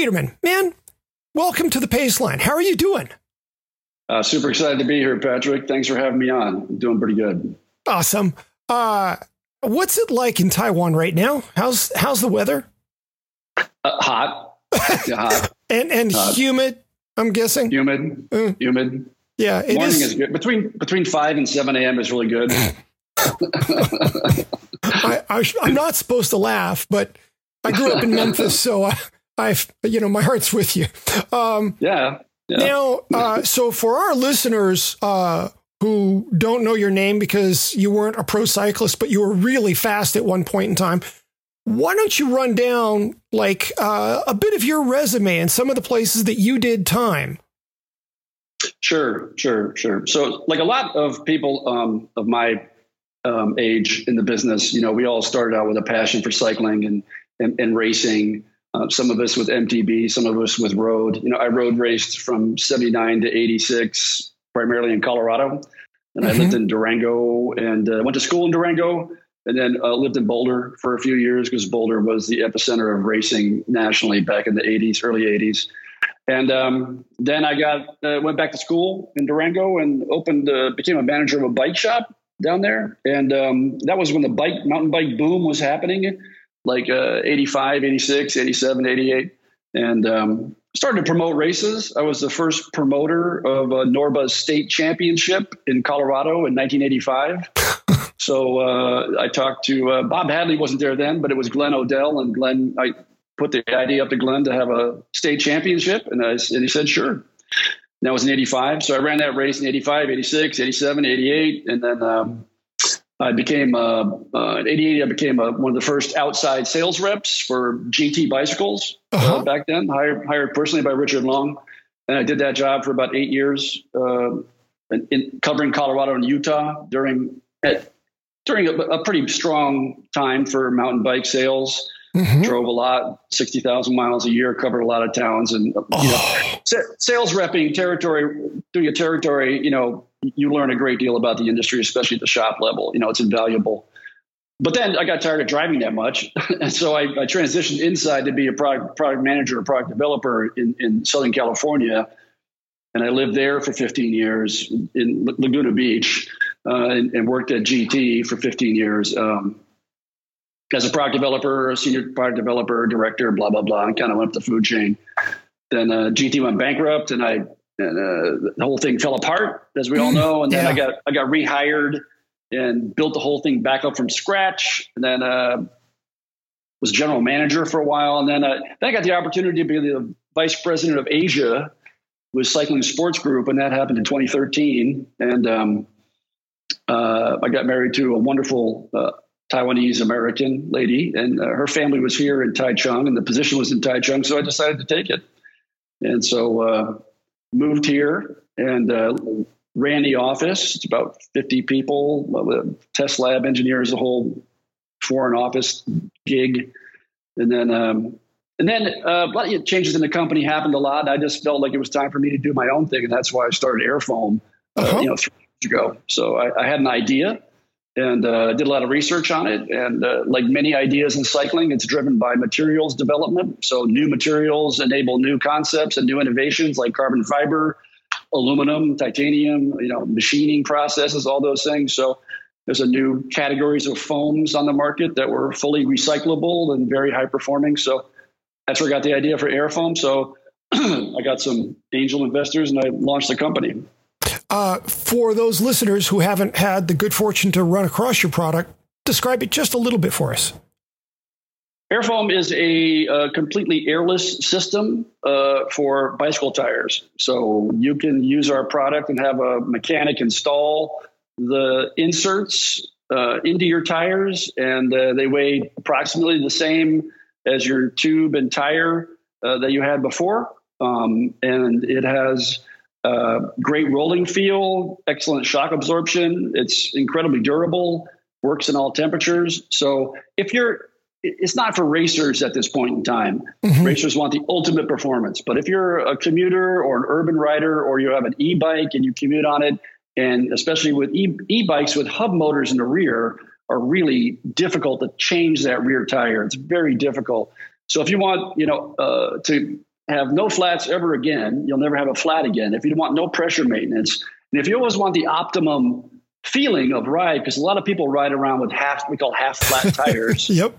Peterman. Man, welcome to the Paceline. How are you doing? Super excited to be here, Patrick. Thanks for having me on. I'm doing pretty good. Awesome. What's it like in Taiwan right now? How's the weather? Hot. Hot. and hot. Humid, I'm guessing. Humid. Yeah, it morning is good. Between 5 and 7 a.m. is really good. I'm not supposed to laugh, but I grew up in Memphis, so I've my heart's with you. Yeah. Now, so for our listeners who don't know your name because you weren't a pro cyclist, but you were really fast at one point in time, why don't you run down a bit of your resume and some of the places that you did time? Sure. So a lot of people of my age in the business, we all started out with a passion for cycling and racing. Some of us with MTB, some of us with road. I road raced from 79 to 86, primarily in Colorado. And I lived in Durango and went to school in Durango, and then lived in Boulder for a few years because Boulder was the epicenter of racing nationally back in the 80s, early 80s. And then I went back to school in Durango and became a manager of a bike shop down there. And that was when the mountain bike boom was happening, 85, 86, 87, 88. And started to promote races. I was the first promoter of a NORBA state championship in Colorado in 1985. So I talked to Bob Hadley, wasn't there then, but it was Glenn Odell. And Glenn, I put the idea up to Glenn to have a state championship. And he said, sure. And that was in 85. So I ran that race in 85, 86, 87, 88. And then I became, in 88, I became one of the first outside sales reps for GT Bicycles back then, hired personally by Richard Long. And I did that job for about 8 years, covering Colorado and Utah during a pretty strong time for mountain bike sales. Drove a lot, 60,000 miles a year, covered a lot of towns, and sales repping doing a territory, you learn a great deal about the industry, especially at the shop level. It's invaluable. But then I got tired of driving that much. And so I transitioned inside to be a product manager, product developer in Southern California. And I lived there for 15 years in Laguna Beach, and worked at GT for 15 years. As a product developer, a senior product developer, director, blah, blah, blah, and kind of went up the food chain. Then GT went bankrupt and the whole thing fell apart, as we all know. And then I got rehired and built the whole thing back up from scratch. And then was general manager for a while. And then I got the opportunity to be the vice president of Asia with Cycling Sports Group. And that happened in 2013. And I got married to a wonderful Taiwanese American lady, and her family was here in Taichung, and the position was in Taichung. So I decided to take it. And so, moved here and, ran the office. It's about 50 people, test lab engineers, the whole foreign office gig. And then, a lot of changes in the company happened a lot. And I just felt like it was time for me to do my own thing. And that's why I started AirFoam, 3 years ago. So I had an idea. And did a lot of research on it. And like many ideas in cycling, it's driven by materials development. So new materials enable new concepts and new innovations like carbon fiber, aluminum, titanium, machining processes, all those things. So there's a new categories of foams on the market that were fully recyclable and very high performing. So that's where I got the idea for AirFoam. So I got some angel investors and I launched the company. For those listeners who haven't had the good fortune to run across your product, describe it just a little bit for us. AirFoam is a completely airless system for bicycle tires. So you can use our product and have a mechanic install the inserts into your tires, and they weigh approximately the same as your tube and tire that you had before. And it has great rolling feel, excellent shock absorption. It's incredibly durable, works in all temperatures. So it's not for racers at this point in time. Racers want the ultimate performance. But if you're a commuter or an urban rider, or you have an e-bike and you commute on it, and especially with e-bikes with hub motors in the rear are really difficult to change that rear tire. It's very difficult. So if you want, to have no flats ever again. You'll never have a flat again if you want no pressure maintenance. And if you always want the optimum feeling of ride, because a lot of people ride around with half flat tires. Yep.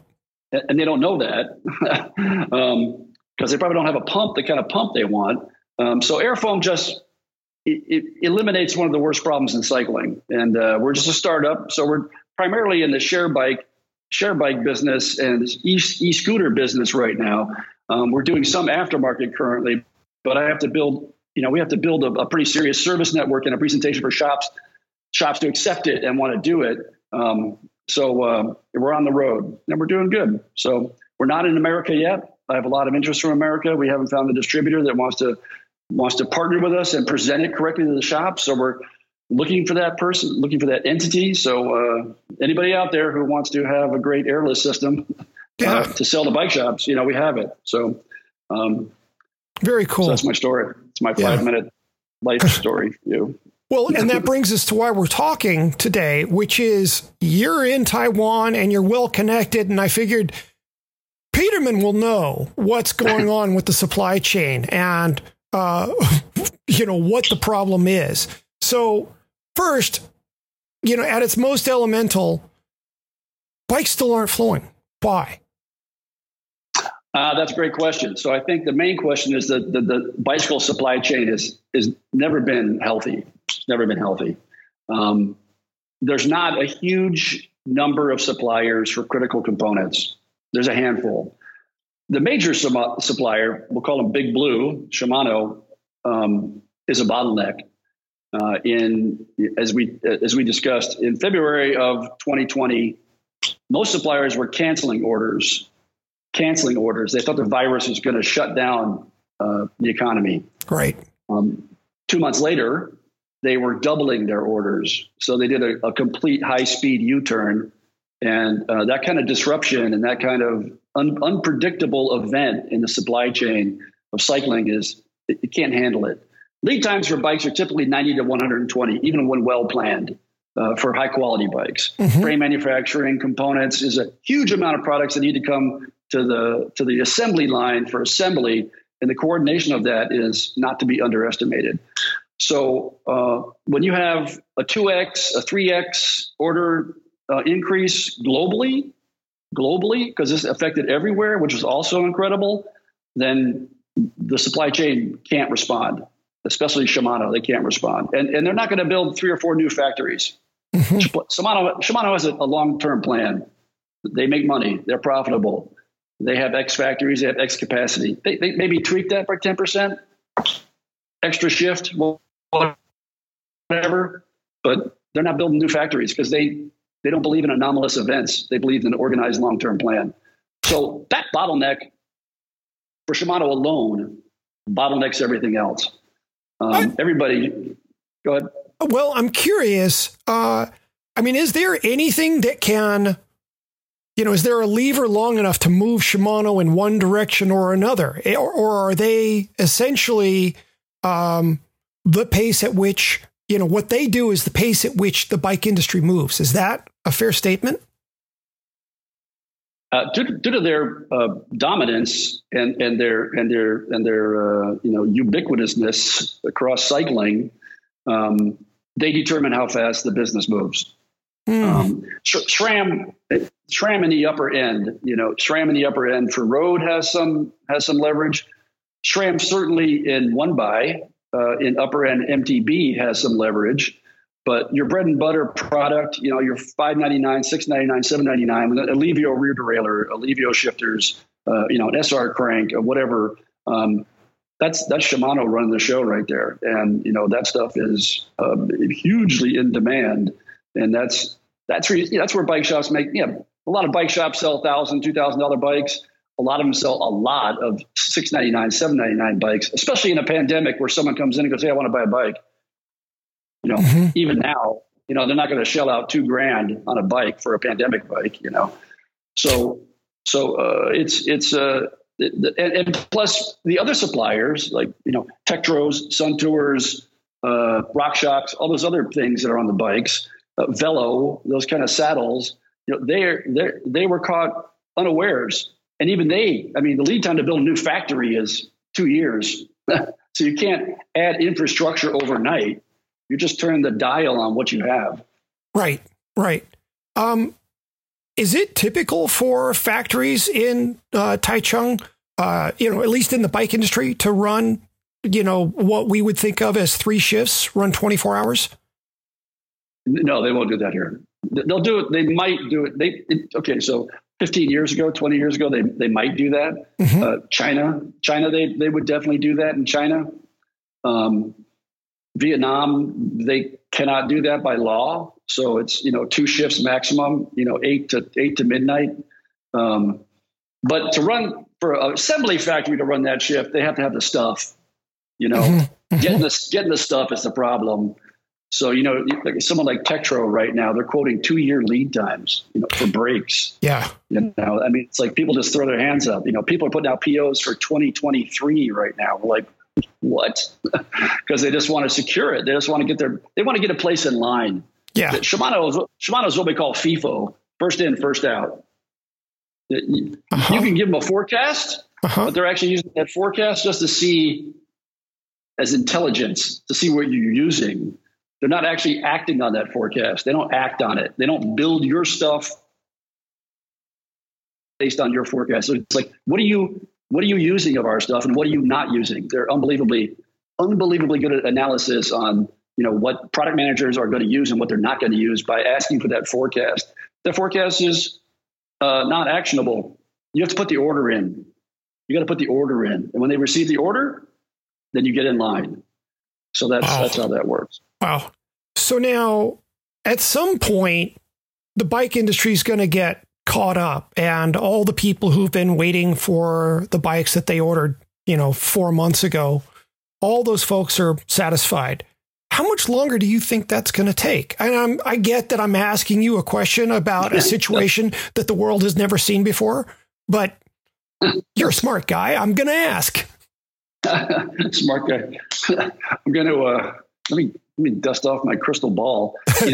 And they don't know that because they probably don't have a pump, the kind of pump they want. So AirFoam just it eliminates one of the worst problems in cycling. And we're just a startup. So we're primarily in the share bike business and e-scooter business right now. We're doing some aftermarket currently, but I have to build, we have to build a pretty serious service network and a presentation for shops to accept it and want to do it. So we're on the road and we're doing good. So we're not in America yet. I have a lot of interest from America. We haven't found a distributor that wants to partner with us and present it correctly to the shop. So we're looking for that person, looking for that entity. So anybody out there who wants to have a great airless system to sell to bike shops, we have it. So very cool. So that's my story. It's my 5-minute life story. Well, and that brings us to why we're talking today, which is you're in Taiwan and you're well connected. And I figured Peterman will know what's going on with the supply chain and, what the problem is. So first, at its most elemental, bikes still aren't flowing. Why? That's a great question. So I think the main question is that the bicycle supply chain is never been healthy. It's never been healthy. There's not a huge number of suppliers for critical components. There's a handful. The major supplier, we'll call him Big Blue, Shimano, is a bottleneck. As we discussed in February of 2020, most suppliers were canceling orders. They thought the virus was going to shut down the economy. Right. 2 months later, they were doubling their orders. So they did a complete high-speed U-turn. And that kind of disruption and that kind of unpredictable event in the supply chain of cycling is you can't handle it. Lead times for bikes are typically 90 to 120, even when well-planned for high-quality bikes. Mm-hmm. Frame manufacturing components is a huge amount of products that need to come to the assembly line for assembly, and the coordination of that is not to be underestimated. So when you have a 2X, a 3X order increase globally, because this affected everywhere, which is also incredible, then the supply chain can't respond. Especially Shimano, they can't respond. And they're not going to build 3 or 4 new factories. Mm-hmm. Shimano has a long-term plan. They make money. They're profitable. They have X factories. They have X capacity. They maybe tweak that by 10%, extra shift, whatever. But they're not building new factories because they don't believe in anomalous events. They believe in an organized long-term plan. So that bottleneck for Shimano alone bottlenecks everything else. Everybody, go ahead. Well, I'm curious. Is there anything that can, is there a lever long enough to move Shimano in one direction or another? Or are they essentially the pace at which, what they do is the pace at which the bike industry moves? Is that a fair statement? Due to their dominance and their ubiquitousness across cycling, they determine how fast the business moves. Mm. SRAM in the upper end, SRAM in the upper end for road has some leverage. SRAM certainly in one by in upper end MTB has some leverage. But your bread and butter product, your $5.99, $6.99, $7.99, with an Alivio rear derailleur, Alivio shifters, an SR crank or whatever. That's Shimano running the show right there. And, that stuff is hugely in demand. And that's where bike shops make, a lot of bike shops sell $1,000, $2,000 bikes. A lot of them sell a lot of $6.99, $7.99 bikes, especially in a pandemic where someone comes in and goes, hey, I want to buy a bike. Mm-hmm. Even now, they're not going to shell out $2,000 on a bike for a pandemic bike, So it's plus the other suppliers like, Tektros, Sun Tours, Rock Shox, all those other things that are on the bikes, Velo, those kind of saddles, they were caught unawares. And even the lead time to build a new factory is 2 years. So you can't add infrastructure overnight. You just turn the dial on what you have. Right, right. Is it typical for factories in Taichung, at least in the bike industry, to run, what we would think of as 3 shifts, run 24 hours? No, they won't do that here. They'll do it. They might do it. So 15 years ago, 20 years ago, they might do that. Mm-hmm. China, they would definitely do that in China. Vietnam, they cannot do that by law. So it's, 2 shifts maximum, 8 to midnight. But to run for an assembly factory to run that shift, they have to have the stuff, mm-hmm. Getting the stuff is the problem. So, someone like Tektro right now, they're quoting 2-year lead times, for brakes. Yeah. It's like people just throw their hands up. People are putting out POs for 2023 right now. We're like, what? Because they just want to secure it. They just want to get a place in line. Yeah. Shimano is what we call FIFO, first in, first out. Uh-huh. You can give them a forecast, uh-huh. but they're actually using that forecast just to see as intelligence, to see what you're using. They're not actually acting on that forecast. They don't act on it. They don't build your stuff based on your forecast. So it's like, what are you using of our stuff and what are you not using? They're unbelievably good at analysis on, what product managers are going to use and what they're not going to use by asking for that forecast. The forecast is not actionable. You have to put the order in. You got to put the order in. And when they receive the order, then you get in line. So that's how that works. Wow. So now at some point, the bike industry is going to get caught up and all the people who've been waiting for the bikes that they ordered, 4 months ago, all those folks are satisfied. How much longer do you think that's going to take? And I get that I'm asking you a question about a situation that the world has never seen before, but you're a smart guy. I'm going to ask. Smart guy. I'm going to, let me dust off my crystal ball. There's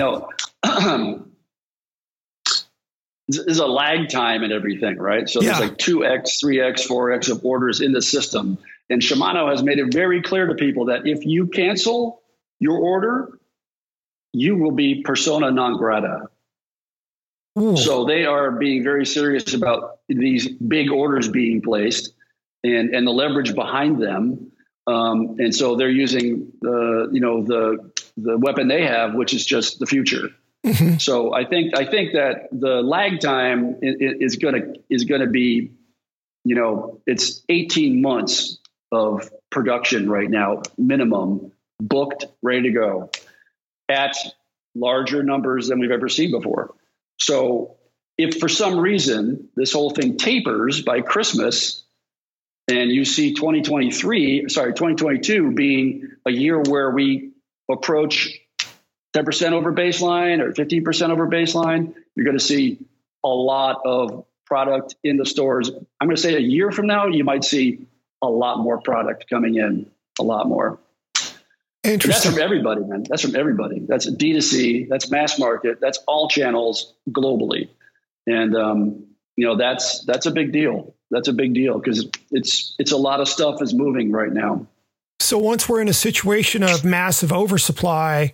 a lag time and everything, right? So there's like 2x, 3x, 4x of orders in the system. And Shimano has made it very clear to people that if you cancel your order, you will be persona non grata. Ooh. So they are being very serious about these big orders being placed and the leverage behind them. And so they're using the weapon they have, which is just the future. Mm-hmm. So I think that the lag time is going to be, it's 18 months of production right now, minimum, booked, ready to go at larger numbers than we've ever seen before. So if for some reason this whole thing tapers by Christmas, and you see 2022 being a year where we approach 10% over baseline or 15% over baseline, you're going to see a lot of product in the stores. I'm going to say a year from now, you might see a lot more product coming in, a lot more. Interesting. That's from everybody, man. That's from everybody. That's D2C. That's mass market. That's all channels globally. And, that's a big deal. That's a big deal because it's a lot of stuff is moving right now. So once we're in a situation of massive oversupply,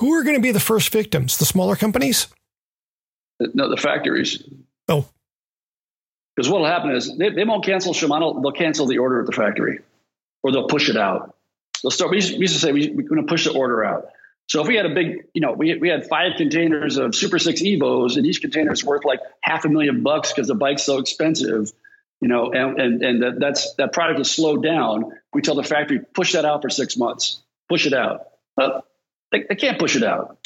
who are going to be the first victims? The smaller companies? No, the factories. Oh. Because what will happen is they won't cancel Shimano. They'll cancel the order at the factory or they'll push it out. They'll start. We used to say we're going to push the order out. So if we had a big, we had 5 containers of Super 6 Evos and each container is worth like $500,000 because the bike's so expensive, and that product is slowed down. We tell the factory, push that out for 6 months, push it out. Well, they can't push it out.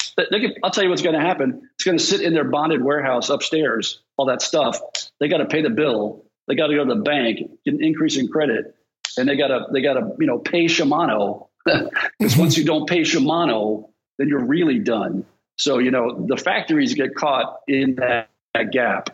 I'll tell you what's going to happen. It's going to sit in their bonded warehouse upstairs, all that stuff. They got to pay the bill. They got to go to the bank, get an increase in credit. And they got to pay Shimano because once you don't pay Shimano, then you're really done. So, the factories get caught in that gap.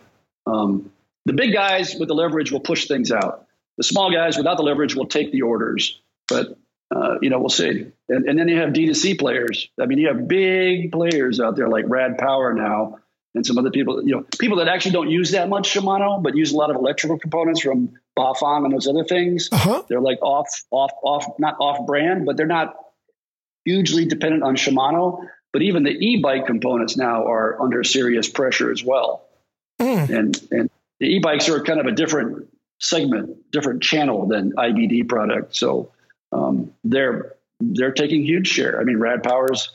The big guys with the leverage will push things out. The small guys without the leverage will take the orders. But, we'll see. And then you have D2C players. I mean, you have big players out there like Rad Power now and some other people, people that actually don't use that much Shimano, but use a lot of electrical components from Bafang and those other things. Uh-huh. They're like not off brand, but they're not hugely dependent on Shimano. But even the e-bike components now are under serious pressure as well. Mm. And the e-bikes are kind of a different segment, different channel than IBD product. So they're taking huge share. I mean, Rad Power's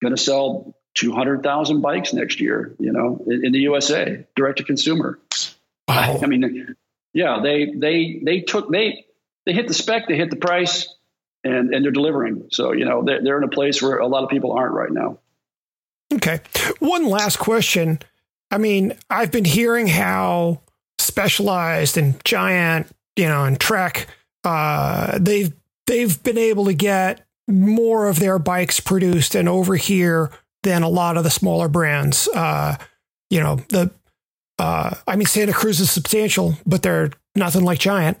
going to sell 200,000 bikes next year, you know, in the USA, direct to consumer. Wow. I mean, yeah, they hit the spec, they hit the price, and they're delivering. So, you know, they're in a place where a lot of people aren't right now. Okay. One last question. I mean, I've been hearing how Specialized and Giant, you know, and Trek, they've been able to get more of their bikes produced and over here than a lot of the smaller brands. You know, I mean, Santa Cruz is substantial, but they're nothing like Giant.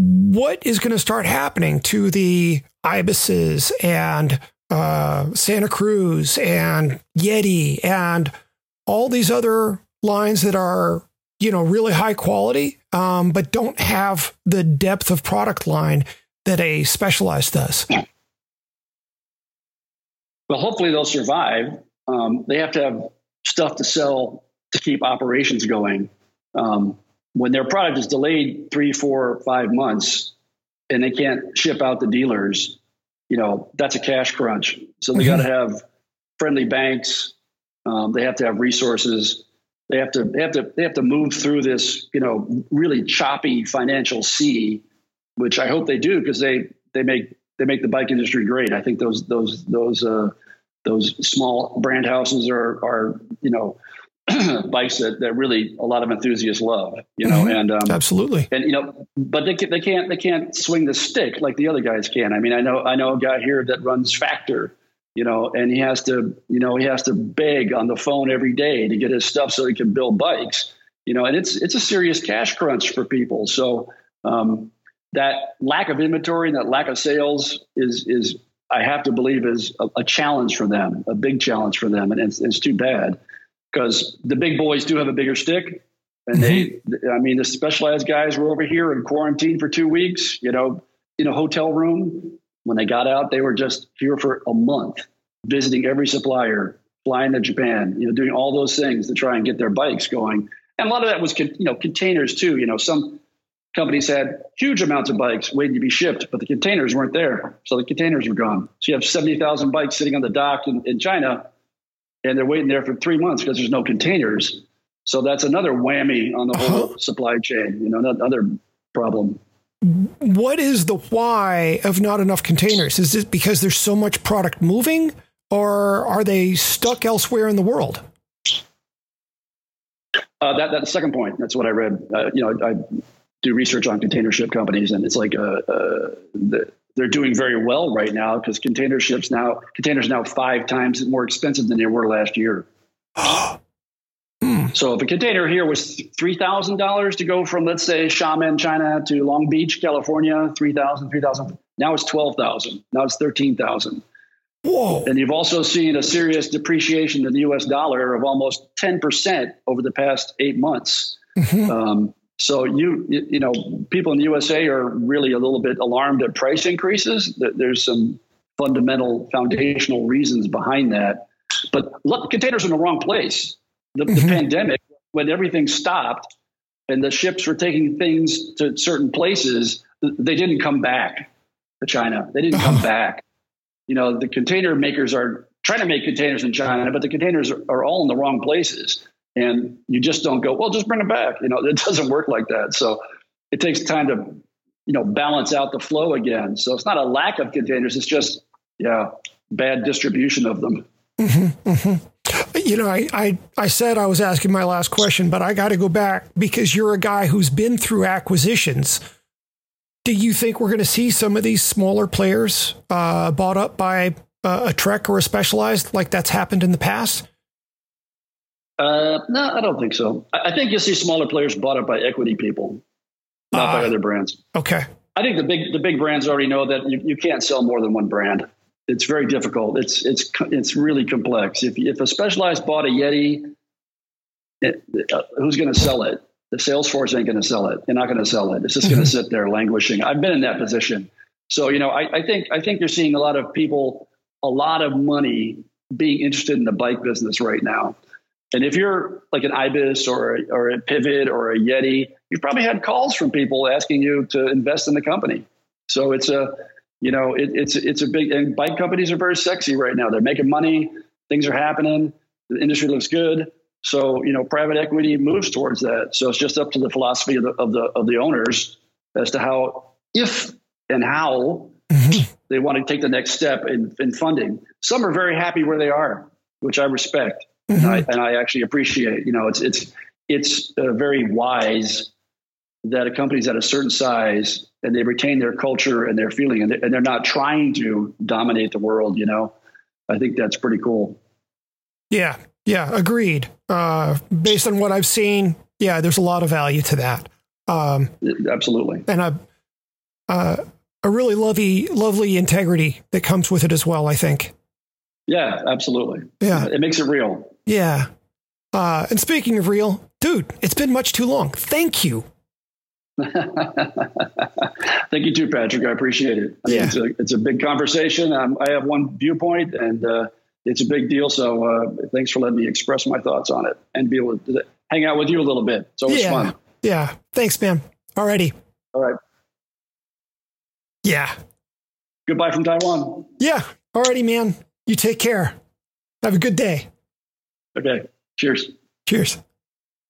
What is going to start happening to the Ibises and Santa Cruz and Yeti and all these other lines that are, you know, really high quality, but don't have the depth of product line that a Specialized does? Well, hopefully they'll survive. They have to have stuff to sell to keep operations going. When their product is delayed 3, 4, 5 months and they can't ship out the dealers, you know, that's a cash crunch. So they got to have friendly banks. They have to have resources. They have to move through this, you know, really choppy financial sea, which I hope they do, because they make the bike industry great. I think those small brand houses are, you know, bikes that really a lot of enthusiasts love, you know, and absolutely. And, you know, but they can't swing the stick like the other guys can. I mean, I know a guy here that runs Factor, you know, and he has to beg on the phone every day to get his stuff so he can build bikes, you know, and it's a serious cash crunch for people. So, that lack of inventory and that lack of sales is I have to believe is a challenge for them, a big challenge for them. And it's too bad, because the big boys do have a bigger stick, and the Specialized guys were over here in quarantine for 2 weeks, you know, in a hotel room. When they got out, they were just here for a month, visiting every supplier, flying to Japan, you know, doing all those things to try and get their bikes going. And a lot of that was, you know, containers too, you know, some companies had huge amounts of bikes waiting to be shipped, but the containers weren't there. So the containers were gone. So you have 70,000 bikes sitting on the dock in China, and they're waiting there for 3 months because there's no containers. So that's another whammy on the whole supply chain, you know, another problem. What is the why of not enough containers? Is it because there's so much product moving, or are they stuck elsewhere in the world? That's the second point. That's what I read. You know, I do research on container ship companies, and it's like they're doing very well right now because containers now 5 times more expensive than they were last year. So if a container here was $3,000 to go from, let's say, Xiamen, China to Long Beach, California, $3,000. Now it's $12,000. Now it's $13,000. Whoa! And you've also seen a serious depreciation in the U.S. dollar of almost 10% over the past 8 months. Mm-hmm. So you know, people in the USA are really a little bit alarmed at price increases. There's some fundamental, foundational reasons behind that. But look, containers are in the wrong place. The pandemic, when everything stopped and the ships were taking things to certain places, they didn't come back to China. They didn't come back. You know, the container makers are trying to make containers in China, but the containers are all in the wrong places. And you just don't go, well, just bring them back. You know, it doesn't work like that. So it takes time to, you know, balance out the flow again. So it's not a lack of containers. It's just, bad distribution of them. Mm-hmm, mm-hmm. You know, I said I was asking my last question, but I got to go back because you're a guy who's been through acquisitions. Do you think we're going to see some of these smaller players bought up by a Trek or a Specialized, like that's happened in the past? No, I don't think so. I think you'll see smaller players bought up by equity people, not by other brands. Okay. I think the big brands already know that you can't sell more than one brand. It's very difficult. It's really complex. If a Specialized bought a Yeti, who's going to sell it? The sales force ain't going to sell it. They're not going to sell it. It's just going to sit there languishing. I've been in that position. So, you know, I think you're seeing a lot of people, a lot of money being interested in the bike business right now. And if you're like an Ibis or a Pivot or a Yeti, you've probably had calls from people asking you to invest in the company. So it's a big, and bike companies are very sexy right now. They're making money. Things are happening. The industry looks good. So, you know, private equity moves towards that. So it's just up to the philosophy of the owners as to how, if and how they want to take the next step in funding. Some are very happy where they are, which I respect. Mm-hmm. And I actually appreciate, you know, it's very wise that a company's at a certain size and they retain their culture and their feeling, and they're not trying to dominate the world. You know, I think that's pretty cool. Yeah. Agreed. Based on what I've seen. Yeah. There's a lot of value to that. Absolutely. And a really lovely integrity that comes with it as well, I think. Yeah, absolutely. Yeah. It makes it real. Yeah. And speaking of real, dude, it's been much too long. Thank you. Thank you too, Patrick. I appreciate it. I mean, it's a big conversation. I have one viewpoint, and it's a big deal. So thanks for letting me express my thoughts on it and be able to hang out with you a little bit. It's always fun. Yeah. Thanks, man. Alrighty. All right. Yeah. Goodbye from Taiwan. Yeah. Alrighty, man. You take care. Have a good day. Okay. Cheers.